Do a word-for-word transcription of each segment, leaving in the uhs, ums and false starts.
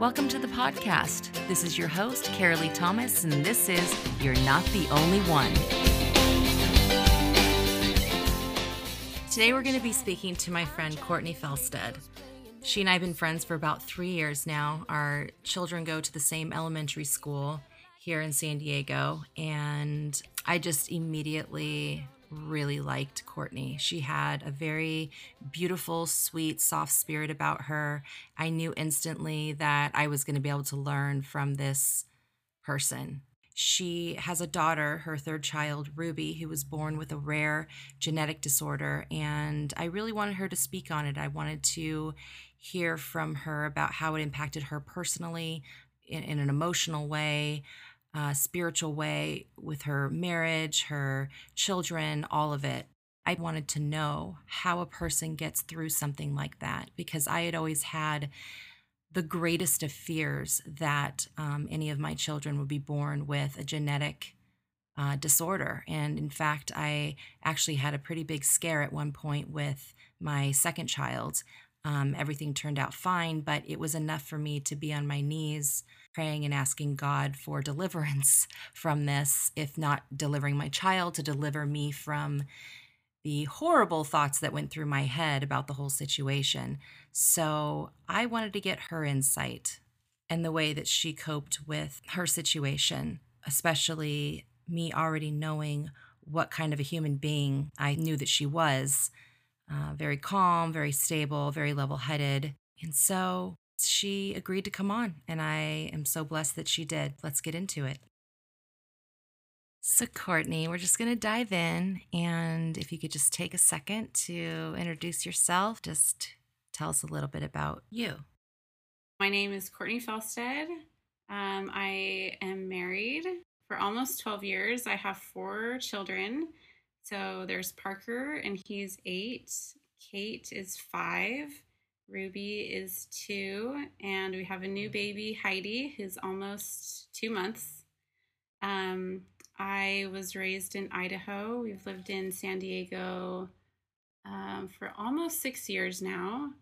Welcome to the podcast. This is your host, Carolee Thomas, and this is You're Not the Only One. Today we're going to be speaking to my friend, Courtney Felstead. She and I have been friends for about three years now. Our children go to the same elementary school here in San Diego, and I just immediately really liked Courtney. She had a very beautiful, sweet, soft spirit about her. I knew instantly that I was going to be able to learn from this person. She has a daughter, her third child, Ruby, who was born with a rare genetic disorder, and I really wanted her to speak on it. I wanted to hear from her about how it impacted her personally, in, in an emotional way, uh, spiritual way, with her marriage, her children, all of it. I wanted to know how a person gets through something like that, because I had always had the greatest of fears that um, any of my children would be born with a genetic uh, disorder. And in fact, I actually had a pretty big scare at one point with my second child. Um, everything turned out fine, but it was enough for me to be on my knees praying and asking God for deliverance from this, if not delivering my child, to deliver me from the horrible thoughts that went through my head about the whole situation. So I wanted to get her insight and the way that she coped with her situation, especially me already knowing what kind of a human being I knew that she was. Uh, very calm, very stable, very level-headed. And so she agreed to come on, and I am so blessed that she did. Let's get into it. So Courtney, we're just going to dive in, and if you could just take a second to introduce yourself, just tell us a little bit about you. My name is Courtney Felstead. Um, I am married for almost twelve years. I have four children. So there's Parker, and he's eight. Kate is five. Ruby is two. And we have a new baby, Heidi, who's almost two months. Um... I was raised in Idaho. We've lived in San Diego um, for almost six years now.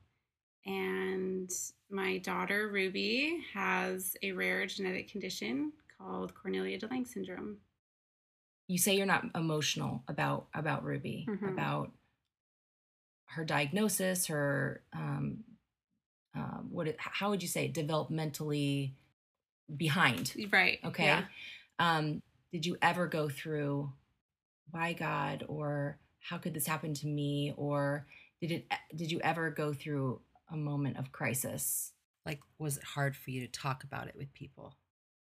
And my daughter, Ruby, has a rare genetic condition called Cornelia DeLange syndrome. You say you're not emotional about, about Ruby, mm-hmm. about her diagnosis, her, um, uh, what? It, how would you say, developmentally behind? Right. Okay. Yeah. Um, Did you ever go through, by God, or how could this happen to me? Or did it? Did you ever go through a moment of crisis? Like, was it hard for you to talk about it with people?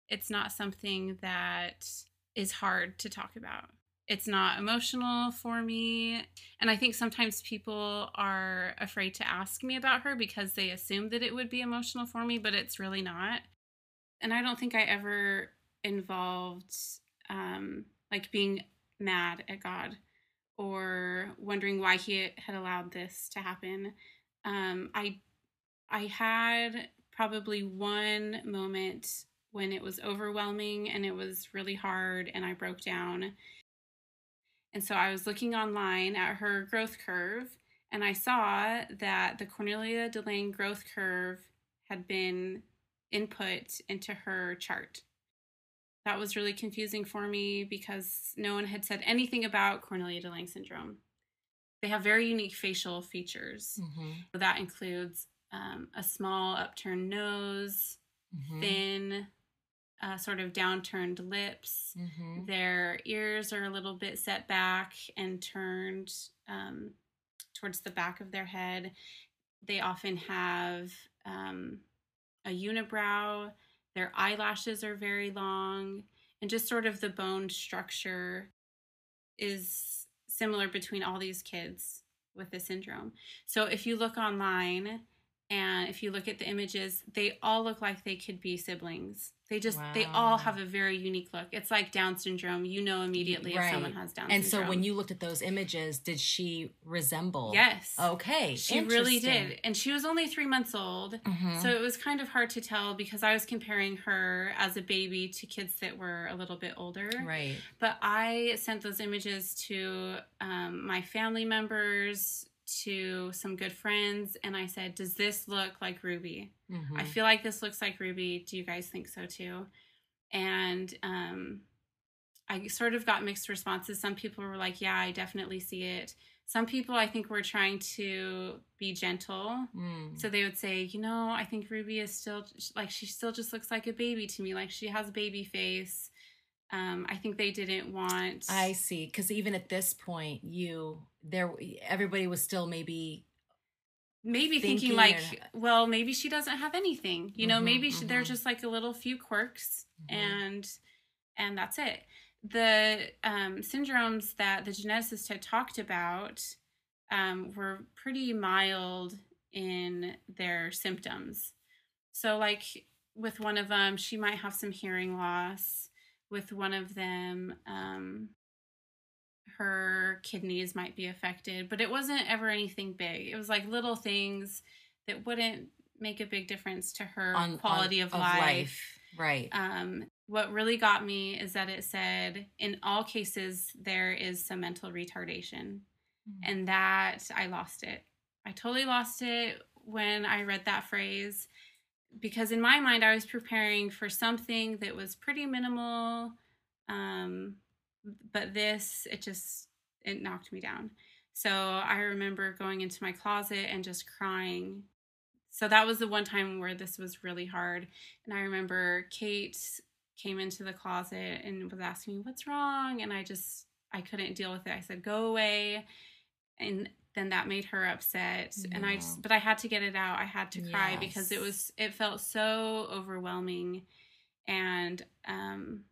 It's not something that is hard to talk about. It's not emotional for me. And I think sometimes people are afraid to ask me about her because they assume that it would be emotional for me, but it's really not. And I don't think I ever involved... Um, like being mad at God or wondering why he had allowed this to happen. Um, I, I had probably one moment when it was overwhelming and it was really hard and I broke down. And so I was looking online at her growth curve and I saw that the Cornelia DeLange growth curve had been input into her chart. That was really confusing for me because no one had said anything about Cornelia DeLange syndrome. They have very unique facial features. Mm-hmm. So that includes um, a small upturned nose, mm-hmm. thin, uh, sort of downturned lips. Mm-hmm. Their ears are a little bit set back and turned um, towards the back of their head. They often have um, a unibrow. Their eyelashes are very long, and just sort of the bone structure is similar between all these kids with this syndrome. So if you look online and if you look at the images, they all look like they could be siblings. They just, wow. They all have a very unique look. It's like Down syndrome. You know immediately right. if someone has Down and syndrome. And so when you looked at those images, did she resemble? Yes. Okay. She really did. And she was only three months old. Mm-hmm. So it was kind of hard to tell because I was comparing her as a baby to kids that were a little bit older. Right. But I sent those images to um, my family members, to some good friends, and I said, does this look like Ruby? Mm-hmm. I feel like this looks like Ruby. Do you guys think so too? And um, I sort of got mixed responses. Some people were like, yeah, I definitely see it. Some people, I think, were trying to be gentle. Mm. So they would say, you know, I think Ruby is still, like, she still just looks like a baby to me. Like, she has a baby face. Um, I think they didn't want... I see. Because even at this point, you, there, everybody was still maybe... Maybe thinking, thinking like, or... well, maybe she doesn't have anything. You mm-hmm, know, maybe mm-hmm. she, they're just like a little few quirks mm-hmm. and and that's it. The um, syndromes that the geneticist had talked about um, were pretty mild in their symptoms. So like with one of them, she might have some hearing loss. With one of them, um, her kidneys might be affected, but it wasn't ever anything big. It was like little things that wouldn't make a big difference to her on, quality on, of, of life. life. Right. Um, what really got me is that it said, in all cases, there is some mental retardation. Mm-hmm. And that, I lost it. I totally lost it when I read that phrase. Because in my mind, I was preparing for something that was pretty minimal, um, but this, it just, it knocked me down. So I remember going into my closet and just crying. So that was the one time where this was really hard. And I remember Kate came into the closet and was asking me, what's wrong? And I just, I couldn't deal with it. I said, go away. And then that made her upset. Yeah. And I just, but I had to get it out. I had to cry yes. because it was, it felt so overwhelming. And, um,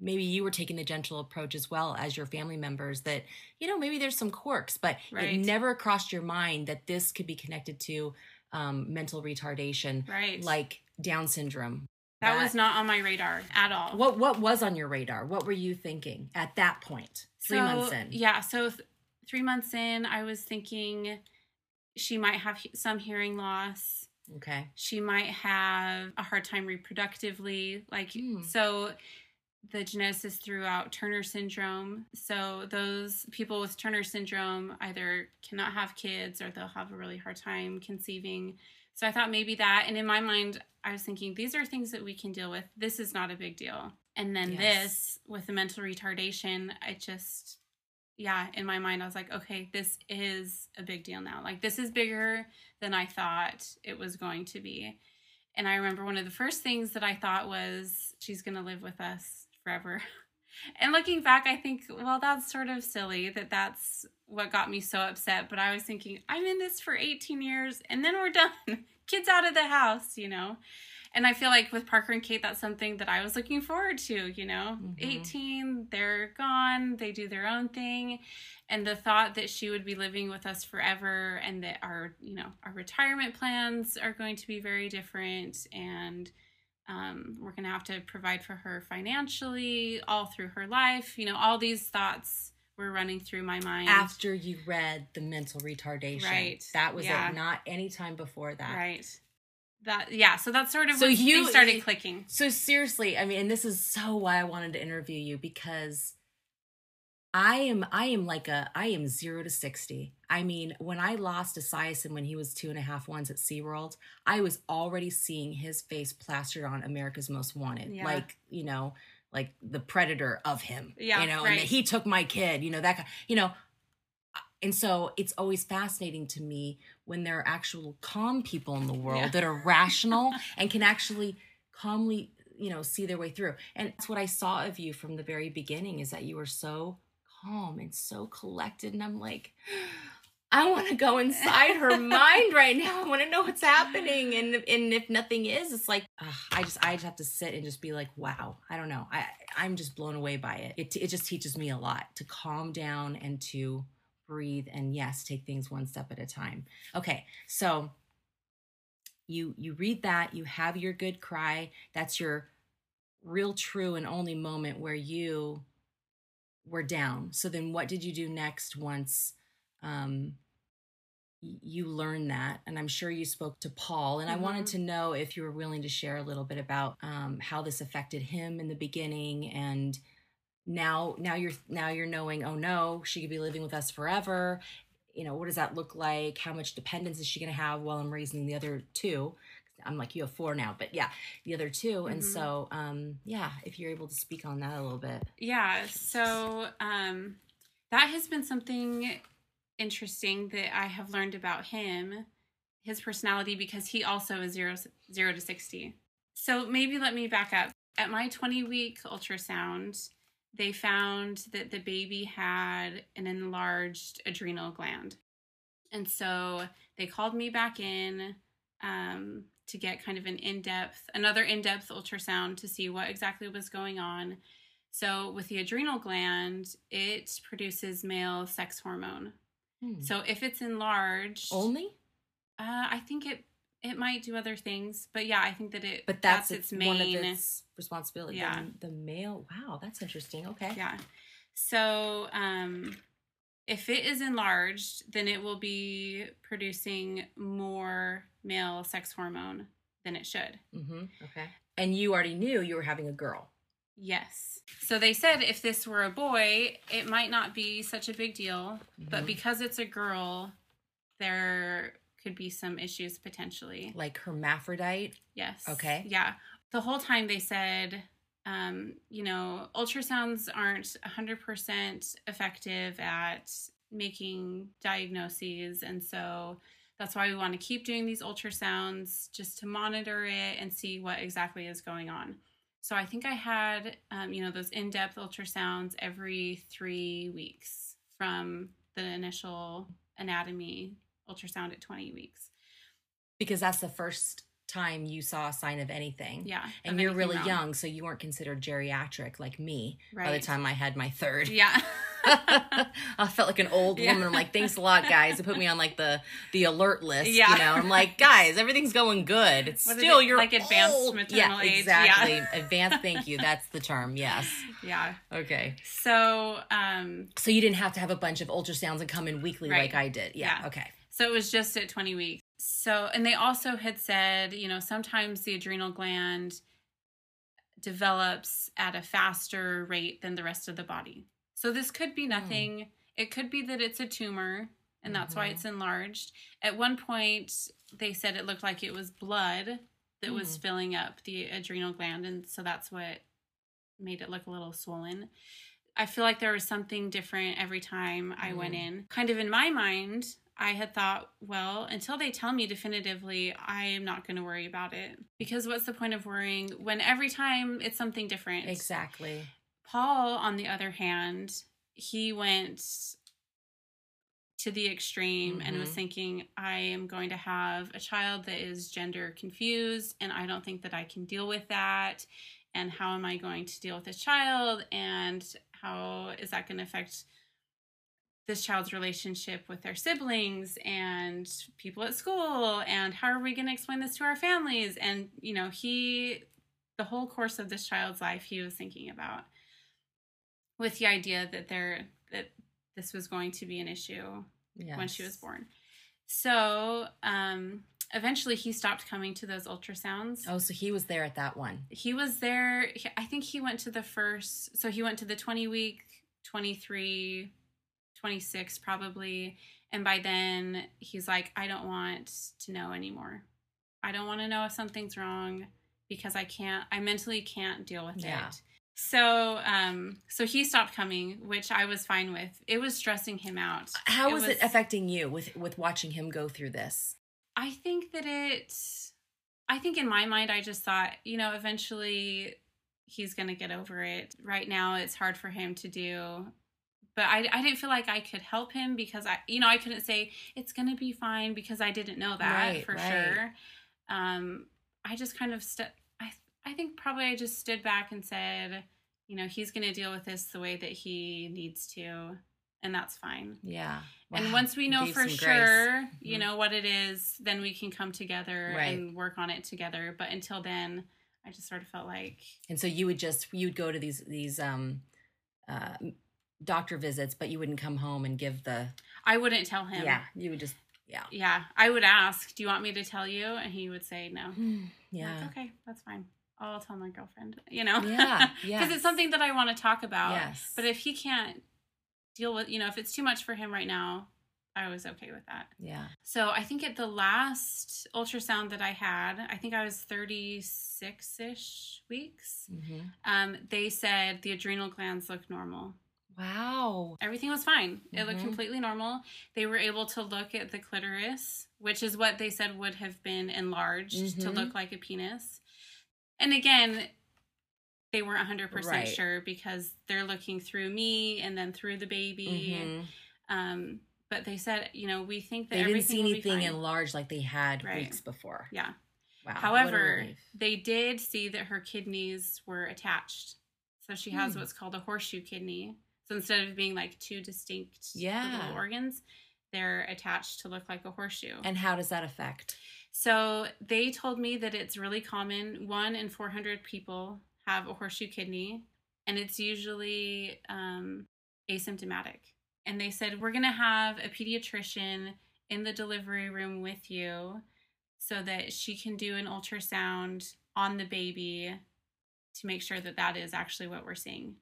maybe you were taking the gentle approach as well as your family members that, you know, maybe there's some quirks, but right. it never crossed your mind that this could be connected to, um, mental retardation, right. like Down syndrome. That, that was not on my radar at all. What, what was on your radar? What were you thinking at that point? Three so, months in. Yeah. So if, Three months in, I was thinking she might have some hearing loss. Okay. She might have a hard time reproductively. Like, mm. so the geneticist threw out Turner syndrome. So those people with Turner syndrome either cannot have kids or they'll have a really hard time conceiving. So I thought maybe that. And in my mind, I was thinking, these are things that we can deal with. This is not a big deal. And then yes. this, with the mental retardation, I just... Yeah, in my mind, I was like, okay, this is a big deal now. Like, this is bigger than I thought it was going to be. And I remember one of the first things that I thought was, she's going to live with us forever. And looking back, I think, well, that's sort of silly that that's what got me so upset. But I was thinking, I'm in this for eighteen years, and then we're done. Kids out of the house, you know. And I feel like with Parker and Kate, that's something that I was looking forward to, you know, mm-hmm. eighteen, they're gone, they do their own thing. And the thought that she would be living with us forever and that our, you know, our retirement plans are going to be very different and um, we're going to have to provide for her financially all through her life. You know, all these thoughts were running through my mind. After you read the mental retardation. Right. That was yeah. it, not any time before that. Right. That yeah, so that's sort of so when you started clicking. So seriously, I mean, and this is so why I wanted to interview you because I am I am like a I am zero to sixty. I mean, when I lost Esiason when he was two and a half ones at SeaWorld, I was already seeing his face plastered on America's Most Wanted, yeah. like you know, like the predator of him. Yeah, you know, right. and he took my kid. You know that kind. You know. And so it's always fascinating to me when there are actual calm people in the world yeah. that are rational and can actually calmly, you know, see their way through. And that's what I saw of you from the very beginning is that you were so calm and so collected. And I'm like, I want to go inside her mind right now. I want to know what's happening. And and if nothing is, it's like, ugh, I just I just have to sit and just be like, wow, I don't know. I, I'm just blown away by it. It, it just teaches me a lot to calm down and to... breathe and yes, take things one step at a time. Okay. So you, you read that, you have your good cry. That's your real, true, and only moment where you were down. So then what did you do next once, um, you learned that? And I'm sure you spoke to Paul and mm-hmm. I wanted to know if you were willing to share a little bit about, um, how this affected him in the beginning and, Now, now you're, now you're knowing, oh no, she could be living with us forever. you know, what does that look like? How much dependence is she going to have while I'm raising the other two? I'm like, you have four now, but yeah, the other two. Mm-hmm. And so, um, yeah, if you're able to speak on that a little bit. Yeah. So, um, that has been something interesting that I have learned about him, his personality, because he also is zero, zero to sixty. So maybe let me back up. At my twenty week ultrasound, they found that the baby had an enlarged adrenal gland. And so they called me back in, um, to get kind of an in-depth, another in-depth ultrasound to see what exactly was going on. So with the adrenal gland, it produces male sex hormone. Hmm. So if it's enlarged... Only? Uh, I think it it might do other things, but yeah, I think that it... But that's, that's its, its main... one of its responsibilities. Yeah. The, the male... Wow, that's interesting. Okay. Yeah. So um, if it is enlarged, then it will be producing more... male sex hormone than it should. Mm-hmm. Okay. And you already knew you were having a girl. Yes. So they said if this were a boy, it might not be such a big deal, mm-hmm. but because it's a girl, there could be some issues potentially. Like hermaphrodite? Yes. Okay. Yeah. The whole time they said, um, you know, ultrasounds aren't one hundred percent effective at making diagnoses, and so... That's why we want to keep doing these ultrasounds, just to monitor it and see what exactly is going on. So I think I had, um, you know, those in-depth ultrasounds every three weeks from the initial anatomy ultrasound at twenty weeks. Because that's the first time you saw a sign of anything. Yeah. And you're really wrong. Young, so you weren't considered geriatric like me right. by the time I had my third. Yeah. I felt like an old woman. Yeah. I'm like, thanks a lot, guys. They put me on like the the alert list. Yeah. You know, I'm like, guys, everything's going good. It's what still it, your like advanced old. Maternal yeah, age. Exactly. Yeah. Advanced. Thank you. That's the term. Yes. Yeah. Okay. So, um, so you didn't have to have a bunch of ultrasounds and come in weekly right. like I did. Yeah. yeah. Okay. So it was just at twenty weeks. So, and they also had said, you know, sometimes the adrenal gland develops at a faster rate than the rest of the body. So this could be nothing. Mm. It could be that it's a tumor, and that's mm-hmm. why it's enlarged. At one point, they said it looked like it was blood that mm. was filling up the adrenal gland, and so that's what made it look a little swollen. I feel like there was something different every time I mm. went in. Kind of in my mind, I had thought, well, until they tell me definitively, I am not going to worry about it. Because what's the point of worrying when every time it's something different? Exactly. Paul, on the other hand, he went to the extreme mm-hmm. and was thinking, I am going to have a child that is gender confused, and I don't think that I can deal with that. And how am I going to deal with this child? And how is that going to affect this child's relationship with their siblings and people at school? And how are we going to explain this to our families? And, you know, he, the whole course of this child's life, he was thinking about. With the idea that there that this was going to be an issue yes. when she was born. So um, eventually he stopped coming to those ultrasounds. Oh, so he was there at that one. He was there. I think he went to the first. So he went to the twenty-week, twenty-three, twenty-six probably. And by then he's like, I don't want to know anymore. I don't want to know if something's wrong because I can't. I mentally can't deal with yeah. it. So, um, so he stopped coming, which I was fine with. It was stressing him out. How it was it affecting you with, with watching him go through this? I think that it, I think in my mind, I just thought, you know, eventually he's going to get over it. Right now it's hard for him to do, but I, I didn't feel like I could help him because I, you know, I couldn't say it's going to be fine because I didn't know that right, for right. sure. Um, I just kind of st- I think probably I just stood back and said, you know, he's going to deal with this the way that he needs to, and that's fine. Yeah. Wow. And once we know for sure, you know, what it is, then we can come together right. and work on it together. But until then, I just sort of felt like. And so you would just, you would go to these, these, um, uh, doctor visits, but you wouldn't come home and give the. I wouldn't tell him. Yeah. You would just. Yeah. Yeah. I would ask, do you want me to tell you? And he would say no. Yeah. Like, okay. That's fine. I'll tell my girlfriend, you know, yeah, yeah, because it's something that I want to talk about. Yes. But if he can't deal with, you know, if it's too much for him right now, I was okay with that. Yeah. So I think at the last ultrasound that I had, I think I was thirty-six-ish weeks. Mm-hmm. Um, they said the adrenal glands looked normal. Wow. Everything was fine. Mm-hmm. It looked completely normal. They were able to look at the clitoris, which is what they said would have been enlarged mm-hmm. to look like a penis. And again, they weren't one hundred percent right. sure because they're looking through me and then through the baby. Mm-hmm. And, um, but they said, you know, we think that they didn't see anything enlarged like they had right. weeks before. Yeah. Wow. However, they did see that her kidneys were attached. So she has mm. what's called a horseshoe kidney. So instead of being like two distinct yeah. little organs, they're attached to look like a horseshoe. And how does that affect? So they told me that it's really common. One in four hundred people have a horseshoe kidney, and it's usually um, asymptomatic. And they said, we're going to have a pediatrician in the delivery room with you so that she can do an ultrasound on the baby to make sure that that is actually what we're seeing.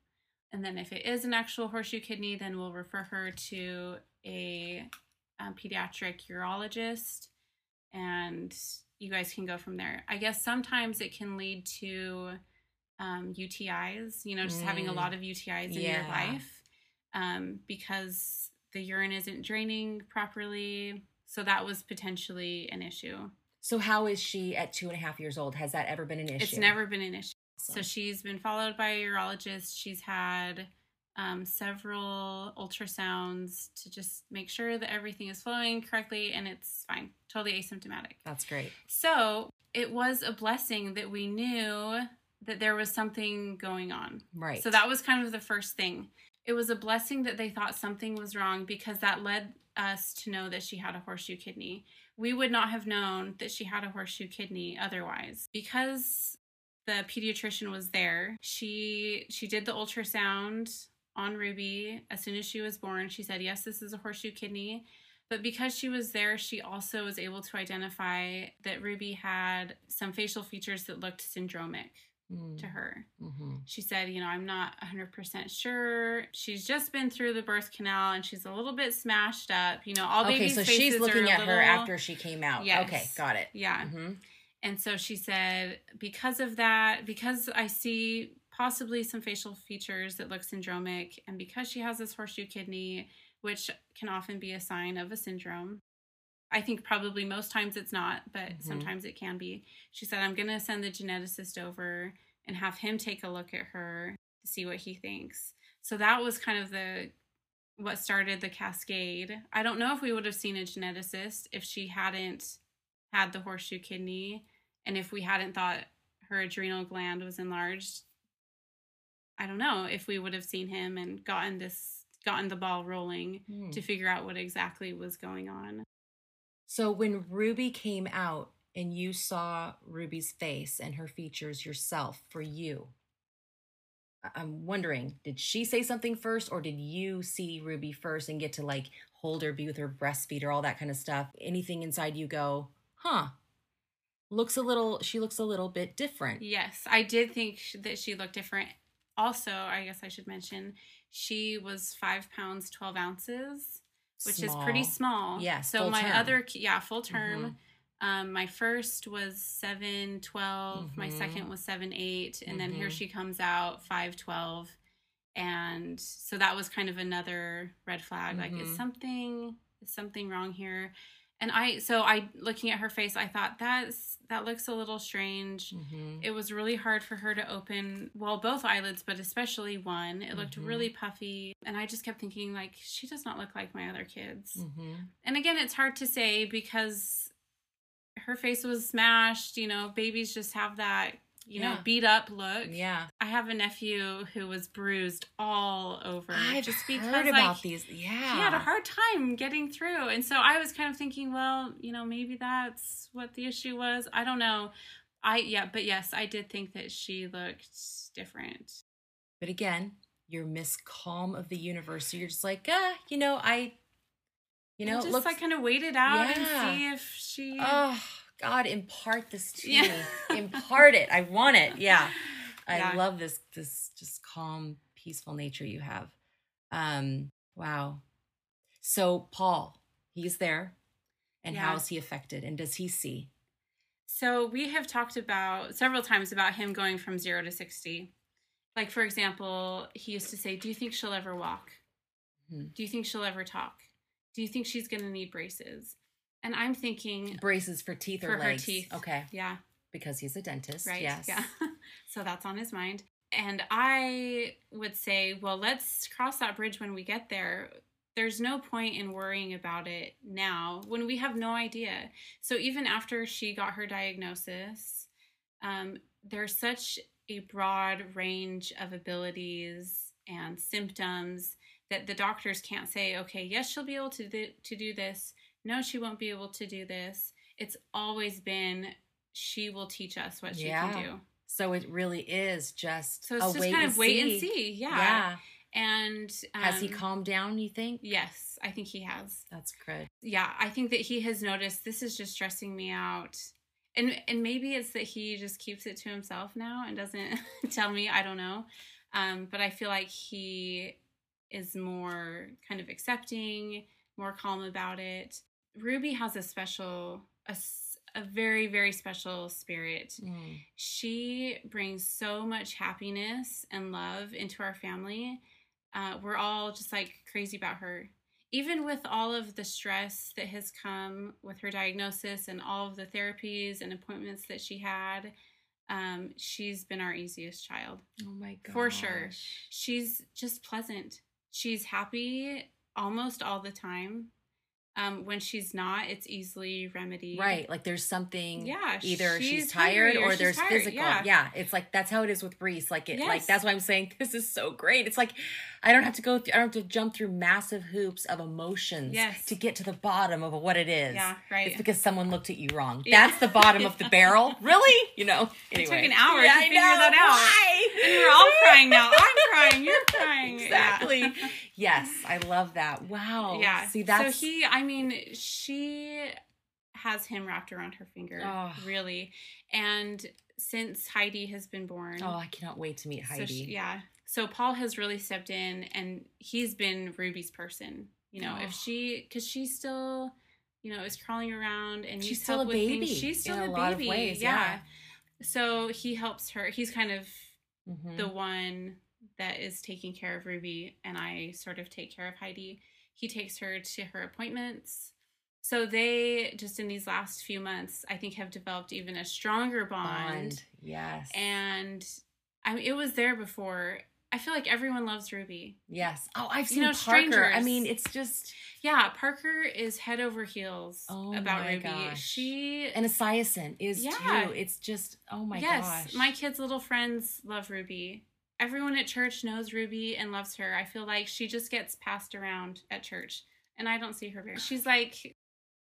And then if it is an actual horseshoe kidney, then we'll refer her to a, a pediatric urologist, and you guys can go from there. I guess sometimes it can lead to um, U T Is, you know, just mm. having a lot of U T Is in yeah. your life um, because the urine isn't draining properly. So that was potentially an issue. So how is she at two and a half years old? Has that ever been an issue? It's never been an issue. So she's been followed by a urologist. She's had um, several ultrasounds to just make sure that everything is flowing correctly, and it's fine. Totally asymptomatic. That's great. So it was a blessing that we knew that there was something going on. Right. So that was kind of the first thing. It was a blessing that they thought something was wrong because that led us to know that she had a horseshoe kidney. We would not have known that she had a horseshoe kidney otherwise because the pediatrician was there. She she did the ultrasound on Ruby. As soon as she was born, she said, yes, this is a horseshoe kidney. But because she was there, she also was able to identify that Ruby had some facial features that looked syndromic mm. to her. Mm-hmm. She said, you know, I'm not one hundred percent sure. She's just been through the birth canal, and she's a little bit smashed up. You know, all okay, babies' so faces are Okay, so she's looking at little... her after she came out. Yes. Okay, got it. Yeah. Mm-hmm. And so she said, because of that, because I see possibly some facial features that look syndromic, and because she has this horseshoe kidney, which can often be a sign of a syndrome. I think probably most times it's not, but mm-hmm. sometimes it can be. She said, I'm going to send the geneticist over and have him take a look at her to see what he thinks. So that was kind of the what started the cascade. I don't know if we would have seen a geneticist if she hadn't had the horseshoe kidney, and if we hadn't thought her adrenal gland was enlarged, I don't know if we would have seen him and gotten this, gotten the ball rolling mm. to figure out what exactly was going on. So when Ruby came out and you saw Ruby's face and her features yourself, for you, I'm wondering, did she say something first, or did you see Ruby first and get to like hold her, be with her, breastfeed her, all that kind of stuff? Anything inside you go, huh, looks a little, she looks a little bit different. Yes, I did think that she looked different. Also, I guess I should mention, she was five pounds, twelve ounces, which small. Is pretty small. Yes, so my term. Other, yeah, full term. Mm-hmm. Um, my first was seven, twelve. Mm-hmm. My second was seven, eight. And mm-hmm. then here she comes out five, twelve. And so that was kind of another red flag. Mm-hmm. Like, is something, is something wrong here? And I, so I, looking at her face, I thought, that's, that looks a little strange. Mm-hmm. It was really hard for her to open, well, both eyelids, but especially one. It mm-hmm. looked really puffy. And I just kept thinking, like, she does not look like my other kids. Mm-hmm. And again, it's hard to say because her face was smashed. You know, babies just have that, you yeah. know, beat up look. Yeah. I have a nephew who was bruised all over. I've just because, heard about like, these. Yeah. He had a hard time getting through. And so I was kind of thinking, well, you know, maybe that's what the issue was. I don't know. I, yeah, but yes, I did think that she looked different. But again, you're Miss Calm of the universe. So you're just like, ah, you know, I, you know, I just looks, like kind of wait it out yeah. and see if she. Oh. God, impart this to yeah. me. Impart it. I want it. Yeah. I yeah. love this, this just calm, peaceful nature you have. Um, wow. So Paul, he's there, and yeah. how is he affected, and does he see? So we have talked about several times about him going from zero to sixty. Like, for example, he used to say, do you think she'll ever walk? Mm-hmm. Do you think she'll ever talk? Do you think she's going to need braces? And I'm thinking... Braces for teeth or for legs? For her teeth. Okay. Yeah. Because he's a dentist. Right. Yes. Yeah. So that's on his mind. And I would say, well, let's cross that bridge when we get there. There's no point in worrying about it now when we have no idea. So even after she got her diagnosis, um, there's such a broad range of abilities and symptoms that the doctors can't say, okay, yes, she'll be able to th- to do this. No, she won't be able to do this. It's always been, she will teach us what she yeah. can do. So it really is just so it's a just wait kind and of wait see. and see. Yeah. yeah. And um, has he calmed down, you think? Yes, I think he has. That's good. Yeah, I think that he has noticed this is just stressing me out. And and maybe it's that he just keeps it to himself now and doesn't tell me. I don't know. Um, but I feel like he is more kind of accepting, more calm about it. Ruby has a special, a, a very, very special spirit. Mm. She brings so much happiness and love into our family. Uh, we're all just like crazy about her. Even with all of the stress that has come with her diagnosis and all of the therapies and appointments that she had, um, she's been our easiest child. Oh my gosh. For sure. She's just pleasant. She's happy almost all the time. Um, when she's not, it's easily remedied. Right. Like there's something, yeah, either she's, she's tired or, or she's there's tired. physical. Yeah. yeah. It's like, that's how it is with Reese. Like it, yes. like, that's why I'm saying this is so great. It's like, I don't have to go through, I don't have to jump through massive hoops of emotions yes. to get to the bottom of what it is. Yeah. Right. It's because someone looked at you wrong. Yeah. That's the bottom of the barrel. Really? You know, anyway. It took an hour yeah, to I figure know. that out. Why? And we're all crying now. I'm crying. You're crying. Exactly. Yeah. Yes. I love that. Wow. Yeah. See, that's. So he, I I mean, she has him wrapped around her finger, oh. really. And since Heidi has been born. Oh, I cannot wait to meet Heidi. So she, yeah. So Paul has really stepped in, and he's been Ruby's person. You know, oh. if she, because she's still, you know, is crawling around and she's still a baby. Things. She's still in a, a baby. lot of ways. Yeah. yeah. So he helps her. He's kind of mm-hmm. the one that is taking care of Ruby, and I sort of take care of Heidi. He takes her to her appointments. So they, just in these last few months, I think have developed even a stronger bond. Bond, yes. And I mean, it was there before. I feel like everyone loves Ruby. Yes. Oh, I've seen you know, Parker. Strangers. I mean, it's just... Yeah, Parker is head over heels oh about Ruby. Gosh. She... And Asiasen is yeah. too. It's just, oh my yes, gosh. Yes, my kids' little friends love Ruby. Everyone at church knows Ruby and loves her. I feel like she just gets passed around at church, and I don't see her very much. She's like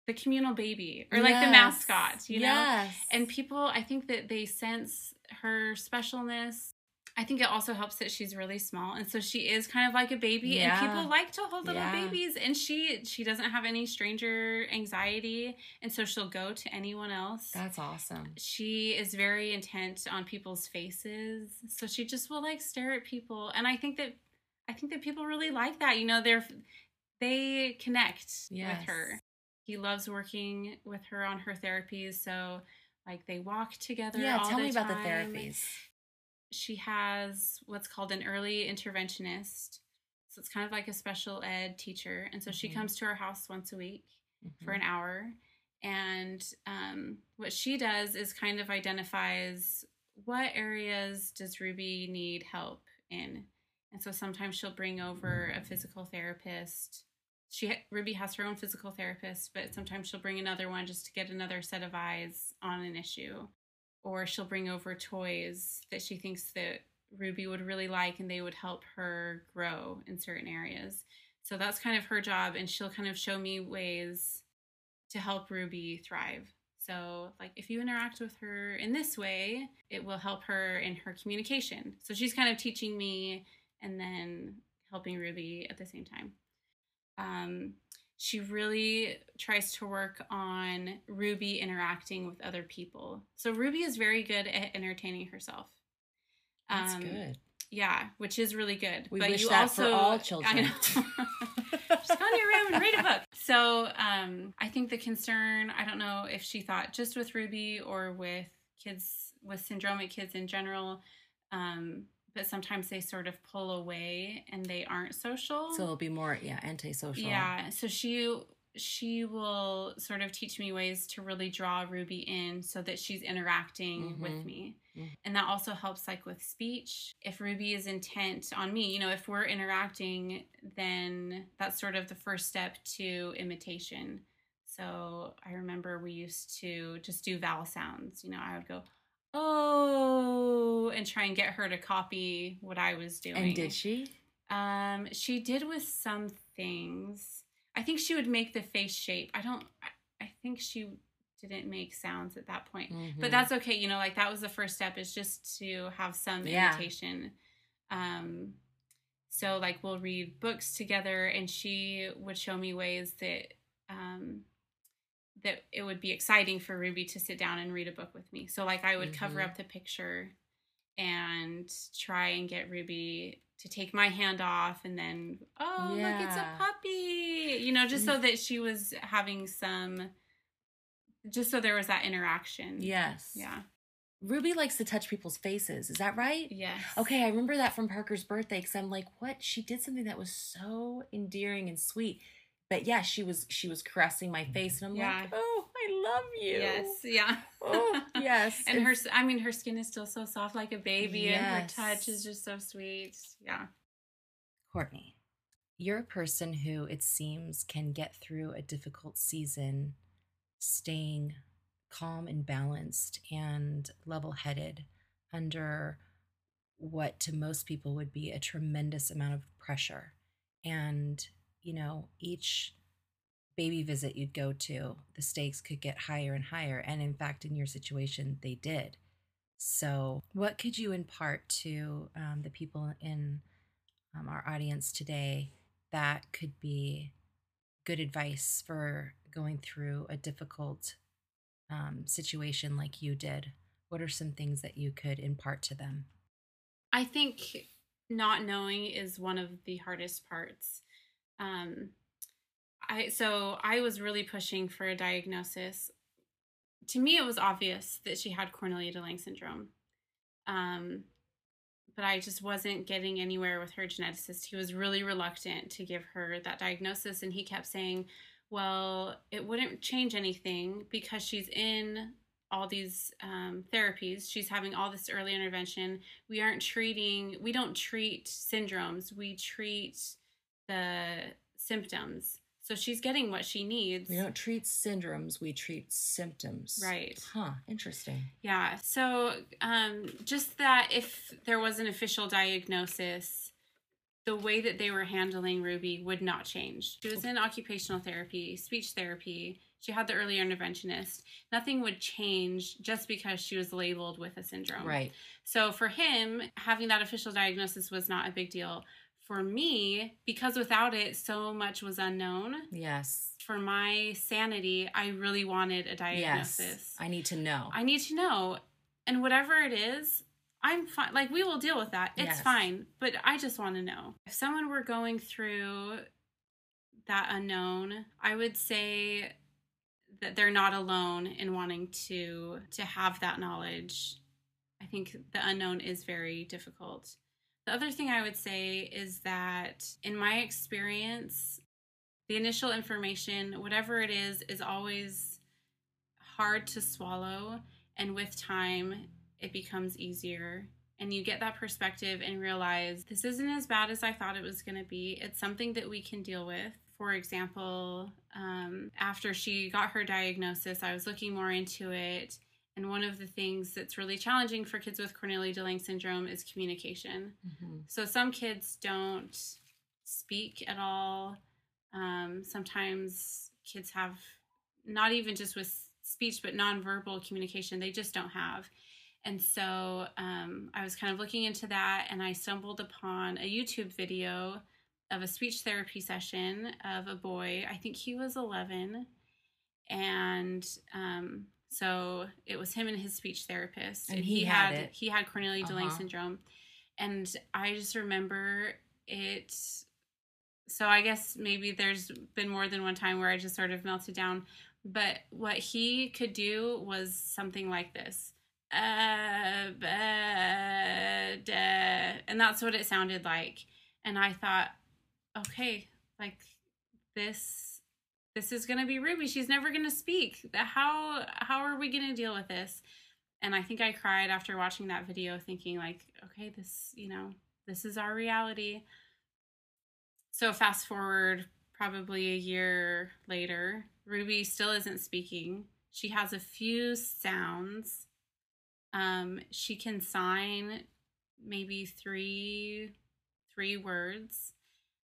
the communal baby or like yes. the mascot, you know? Yes. And people, I think that they sense her specialness. I think it also helps that she's really small, and so she is kind of like a baby, yeah. and people like to hold little yeah. babies, and she she doesn't have any stranger anxiety, and so she'll go to anyone else. That's awesome. She is very intent on people's faces, so she just will like stare at people, and I think that I think that people really like that. You know, they're they connect yes. with her. He loves working with her on her therapies, so like they walk together. Yeah, all tell the me time. about the therapies. She has what's called an early interventionist. So it's kind of like a special ed teacher. And so mm-hmm. she comes to our house once a week mm-hmm. for an hour. And um, what she does is kind of identifies what areas does Ruby need help in. And so sometimes she'll bring over mm-hmm. a physical therapist. She Ruby has her own physical therapist, but sometimes she'll bring another one just to get another set of eyes on an issue. Or she'll bring over toys that she thinks that Ruby would really like, and they would help her grow in certain areas. So that's kind of her job, and she'll kind of show me ways to help Ruby thrive. So, like, if you interact with her in this way, it will help her in her communication. So she's kind of teaching me and then helping Ruby at the same time. Um, She really tries to work on Ruby interacting with other people. So Ruby is very good at entertaining herself. That's um, good. Yeah, which is really good. We but wish you that also, for all children. I know. Just go into your room and read a book. So um, I think the concern, I don't know if she thought just with Ruby or with kids, with syndromic kids in general, um, but sometimes they sort of pull away and they aren't social. So it'll be more, yeah, antisocial. Yeah, so she... she will sort of teach me ways to really draw Ruby in so that she's interacting mm-hmm. with me. Mm-hmm. And that also helps, like, with speech. If Ruby is intent on me, you know, if we're interacting, then that's sort of the first step to imitation. So I remember we used to just do vowel sounds. You know, I would go, oh, and try and get her to copy what I was doing. And did she? Um, she did with some things. I think she would make the face shape. I don't, I think she didn't make sounds at that point, mm-hmm. but that's okay. You know, like, that was the first step, is just to have some yeah. imitation. Um, so like, we'll read books together and she would show me ways that, um, that it would be exciting for Ruby to sit down and read a book with me. So like, I would mm-hmm. cover up the picture and try and get Ruby to take my hand off, and then, oh, yeah. look, it's a puppy, you know, just so that she was having some, just so there was that interaction. Yes. Yeah. Ruby likes to touch people's faces. Is that right? Yes. Okay. I remember that from Parker's birthday, because I'm like, what? She did something that was so endearing and sweet. But yeah, she was, she was caressing my face, and I'm yeah. like, oh, I love you. Yes. Yeah. Oh, yes. And her, I mean, her skin is still so soft, like a baby, yes. and her touch is just so sweet. Yeah. Courtney, you're a person who, it seems, can get through a difficult season staying calm and balanced and level-headed under what to most people would be a tremendous amount of pressure. And you know, each baby visit you'd go to, the stakes could get higher and higher. And in fact, in your situation, they did. So what could you impart to um, the people in um, our audience today that could be good advice for going through a difficult um, situation like you did? What are some things that you could impart to them? I think not knowing is one of the hardest parts. Um, I, so I was really pushing for a diagnosis. To me, it was obvious that she had Cornelia DeLange syndrome. Um, but I just wasn't getting anywhere with her geneticist. He was really reluctant to give her that diagnosis. And he kept saying, well, it wouldn't change anything because she's in all these, um, therapies. She's having all this early intervention. We aren't treating, we don't treat syndromes. We treat the symptoms. So she's getting what she needs. We don't treat syndromes, we treat symptoms. Right. Huh, interesting. Yeah, so um, just that if there was an official diagnosis, the way that they were handling Ruby would not change. She was in occupational therapy, speech therapy. She had the early interventionist. Nothing would change just because she was labeled with a syndrome. Right. So for him, having that official diagnosis was not a big deal. For me, because without it, so much was unknown. Yes. For my sanity, I really wanted a diagnosis. Yes. I need to know. I need to know. And whatever it is, I'm fine. Like, we will deal with that. It's yes. fine. But I just want to know. If someone were going through that unknown, I would say that they're not alone in wanting to to have that knowledge. I think the unknown is very difficult. The other thing I would say is that in my experience, the initial information, whatever it is, is always hard to swallow. And with time, it becomes easier. And you get that perspective and realize this isn't as bad as I thought it was going to be. It's something that we can deal with. For example, um, after she got her diagnosis, I was looking more into it. And one of the things that's really challenging for kids with Cornelia DeLange syndrome is communication. Mm-hmm. So some kids don't speak at all. Um, sometimes kids have, not even just with speech, but nonverbal communication, they just don't have. And so um, I was kind of looking into that, and I stumbled upon a YouTube video of a speech therapy session of a boy. I think he was eleven. And... Um, So it was him and his speech therapist. And he, he had, had it. He had Cornelia DeLange uh-huh. syndrome. And I just remember it so I guess maybe there's been more than one time where I just sort of melted down. But what he could do was something like this. Uh, uh, duh. And that's what it sounded like. And I thought, okay, like this, this is going to be Ruby. She's never going to speak. How, how are we going to deal with this? And I think I cried after watching that video, thinking like, okay, this, you know, this is our reality. So fast forward probably a year later, Ruby still isn't speaking. She has a few sounds. Um, she can sign maybe three, three words,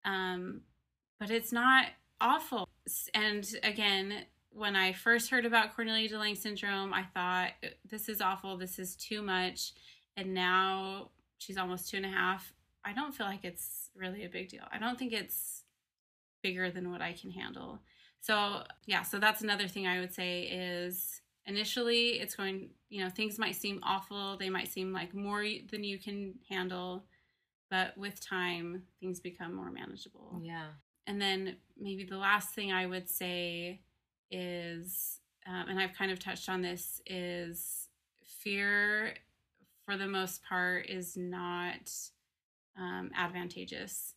um, but it's not awful. And again, when I first heard about Cornelia DeLange syndrome, I thought, this is awful. This is too much. And now she's almost two and a half. I don't feel like it's really a big deal. I don't think it's bigger than what I can handle. So yeah, so that's another thing I would say is initially it's going, you know, things might seem awful. They might seem like more than you can handle, but with time, things become more manageable. Yeah. And then maybe the last thing I would say is, um, and I've kind of touched on this, is fear for the most part is not um, advantageous.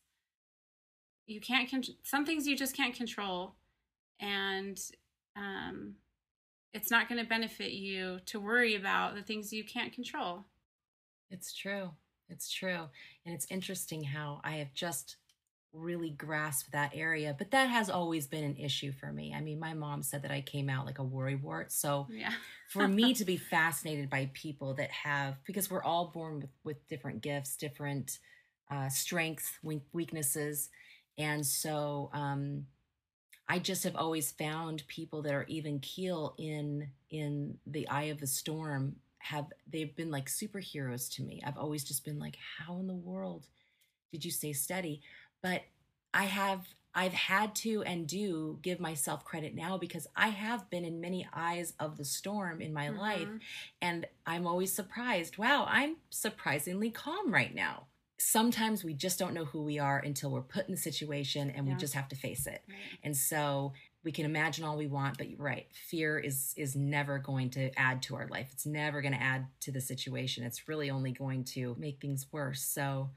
You can't, con- some things you just can't control, and um, it's not going to benefit you to worry about the things you can't control. It's true. It's true. And it's interesting how I have just really grasped that area, but that has always been an issue for me. I mean, my mom said that I came out like a worrywart. So yeah. For me to be fascinated by people that have, because we're all born with, with different gifts, different uh, strengths, weaknesses. And so um, I just have always found people that are even keel in, in the eye of the storm. Have they've been like superheroes to me. I've always just been like, how in the world did you stay steady? But I have, I've had to and do give myself credit now, because I have been in many eyes of the storm in my mm-hmm. life. And I'm always surprised. Wow, I'm surprisingly calm right now. Sometimes we just don't know who we are until we're put in the situation, and yeah. we just have to face it. Right. And so we can imagine all we want, but you're right. Fear is is never going to add to our life. It's never going to add to the situation. It's really only going to make things worse. So,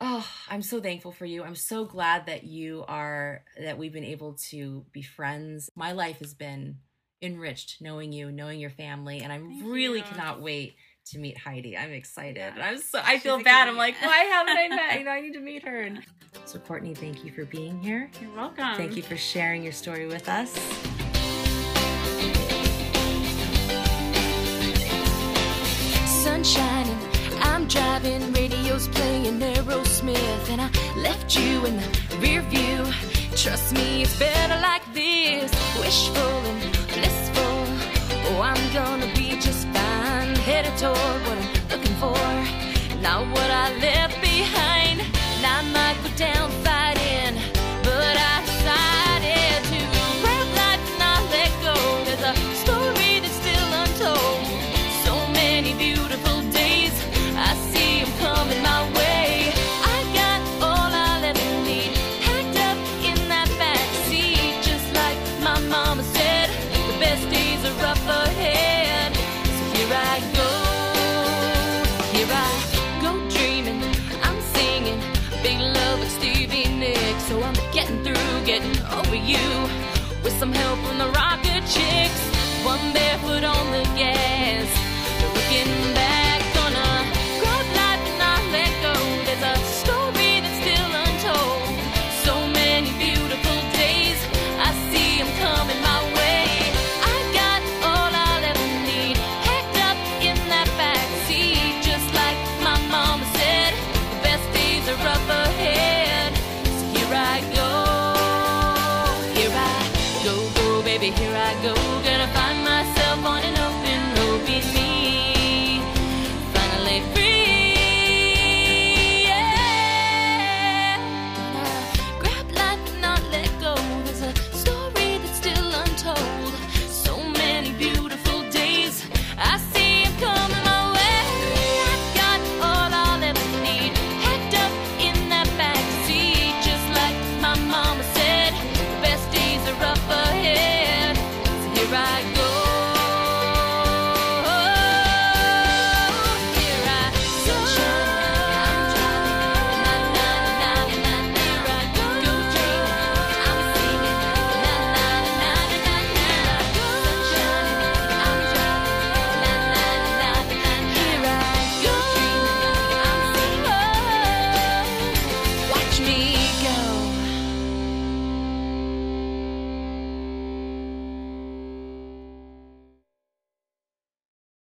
oh, I'm so thankful for you. I'm so glad that you are, that we've been able to be friends. My life has been enriched knowing you, knowing your family, and I really cannot wait to meet Heidi. I'm excited. Yeah. I'm so, I She's feel bad. I'm like, why haven't I met? You know, I need to meet her. And so Courtney, thank you for being here. You're welcome. Thank you for sharing your story with us. Sunshine, I'm driving, radio's playing Rose Smith, and I left you in the rear view. Trust me, it's better like this. Wishful and blissful. Oh, I'm gonna be just fine. Headed toward what I'm looking for, not what I left behind. And I might go down fighting, but I decided to grab life and not let go. There's a story that's still untold. So many beautiful days, I see them coming my way. I got all I'll ever need, packed up in that backseat. Just like my mama said, the best days are up ahead. Here I go, here I go dreaming, I'm singing, big love with Stevie Nicks, so I'm getting through, getting over you, with some help from the rocket chicks, one day.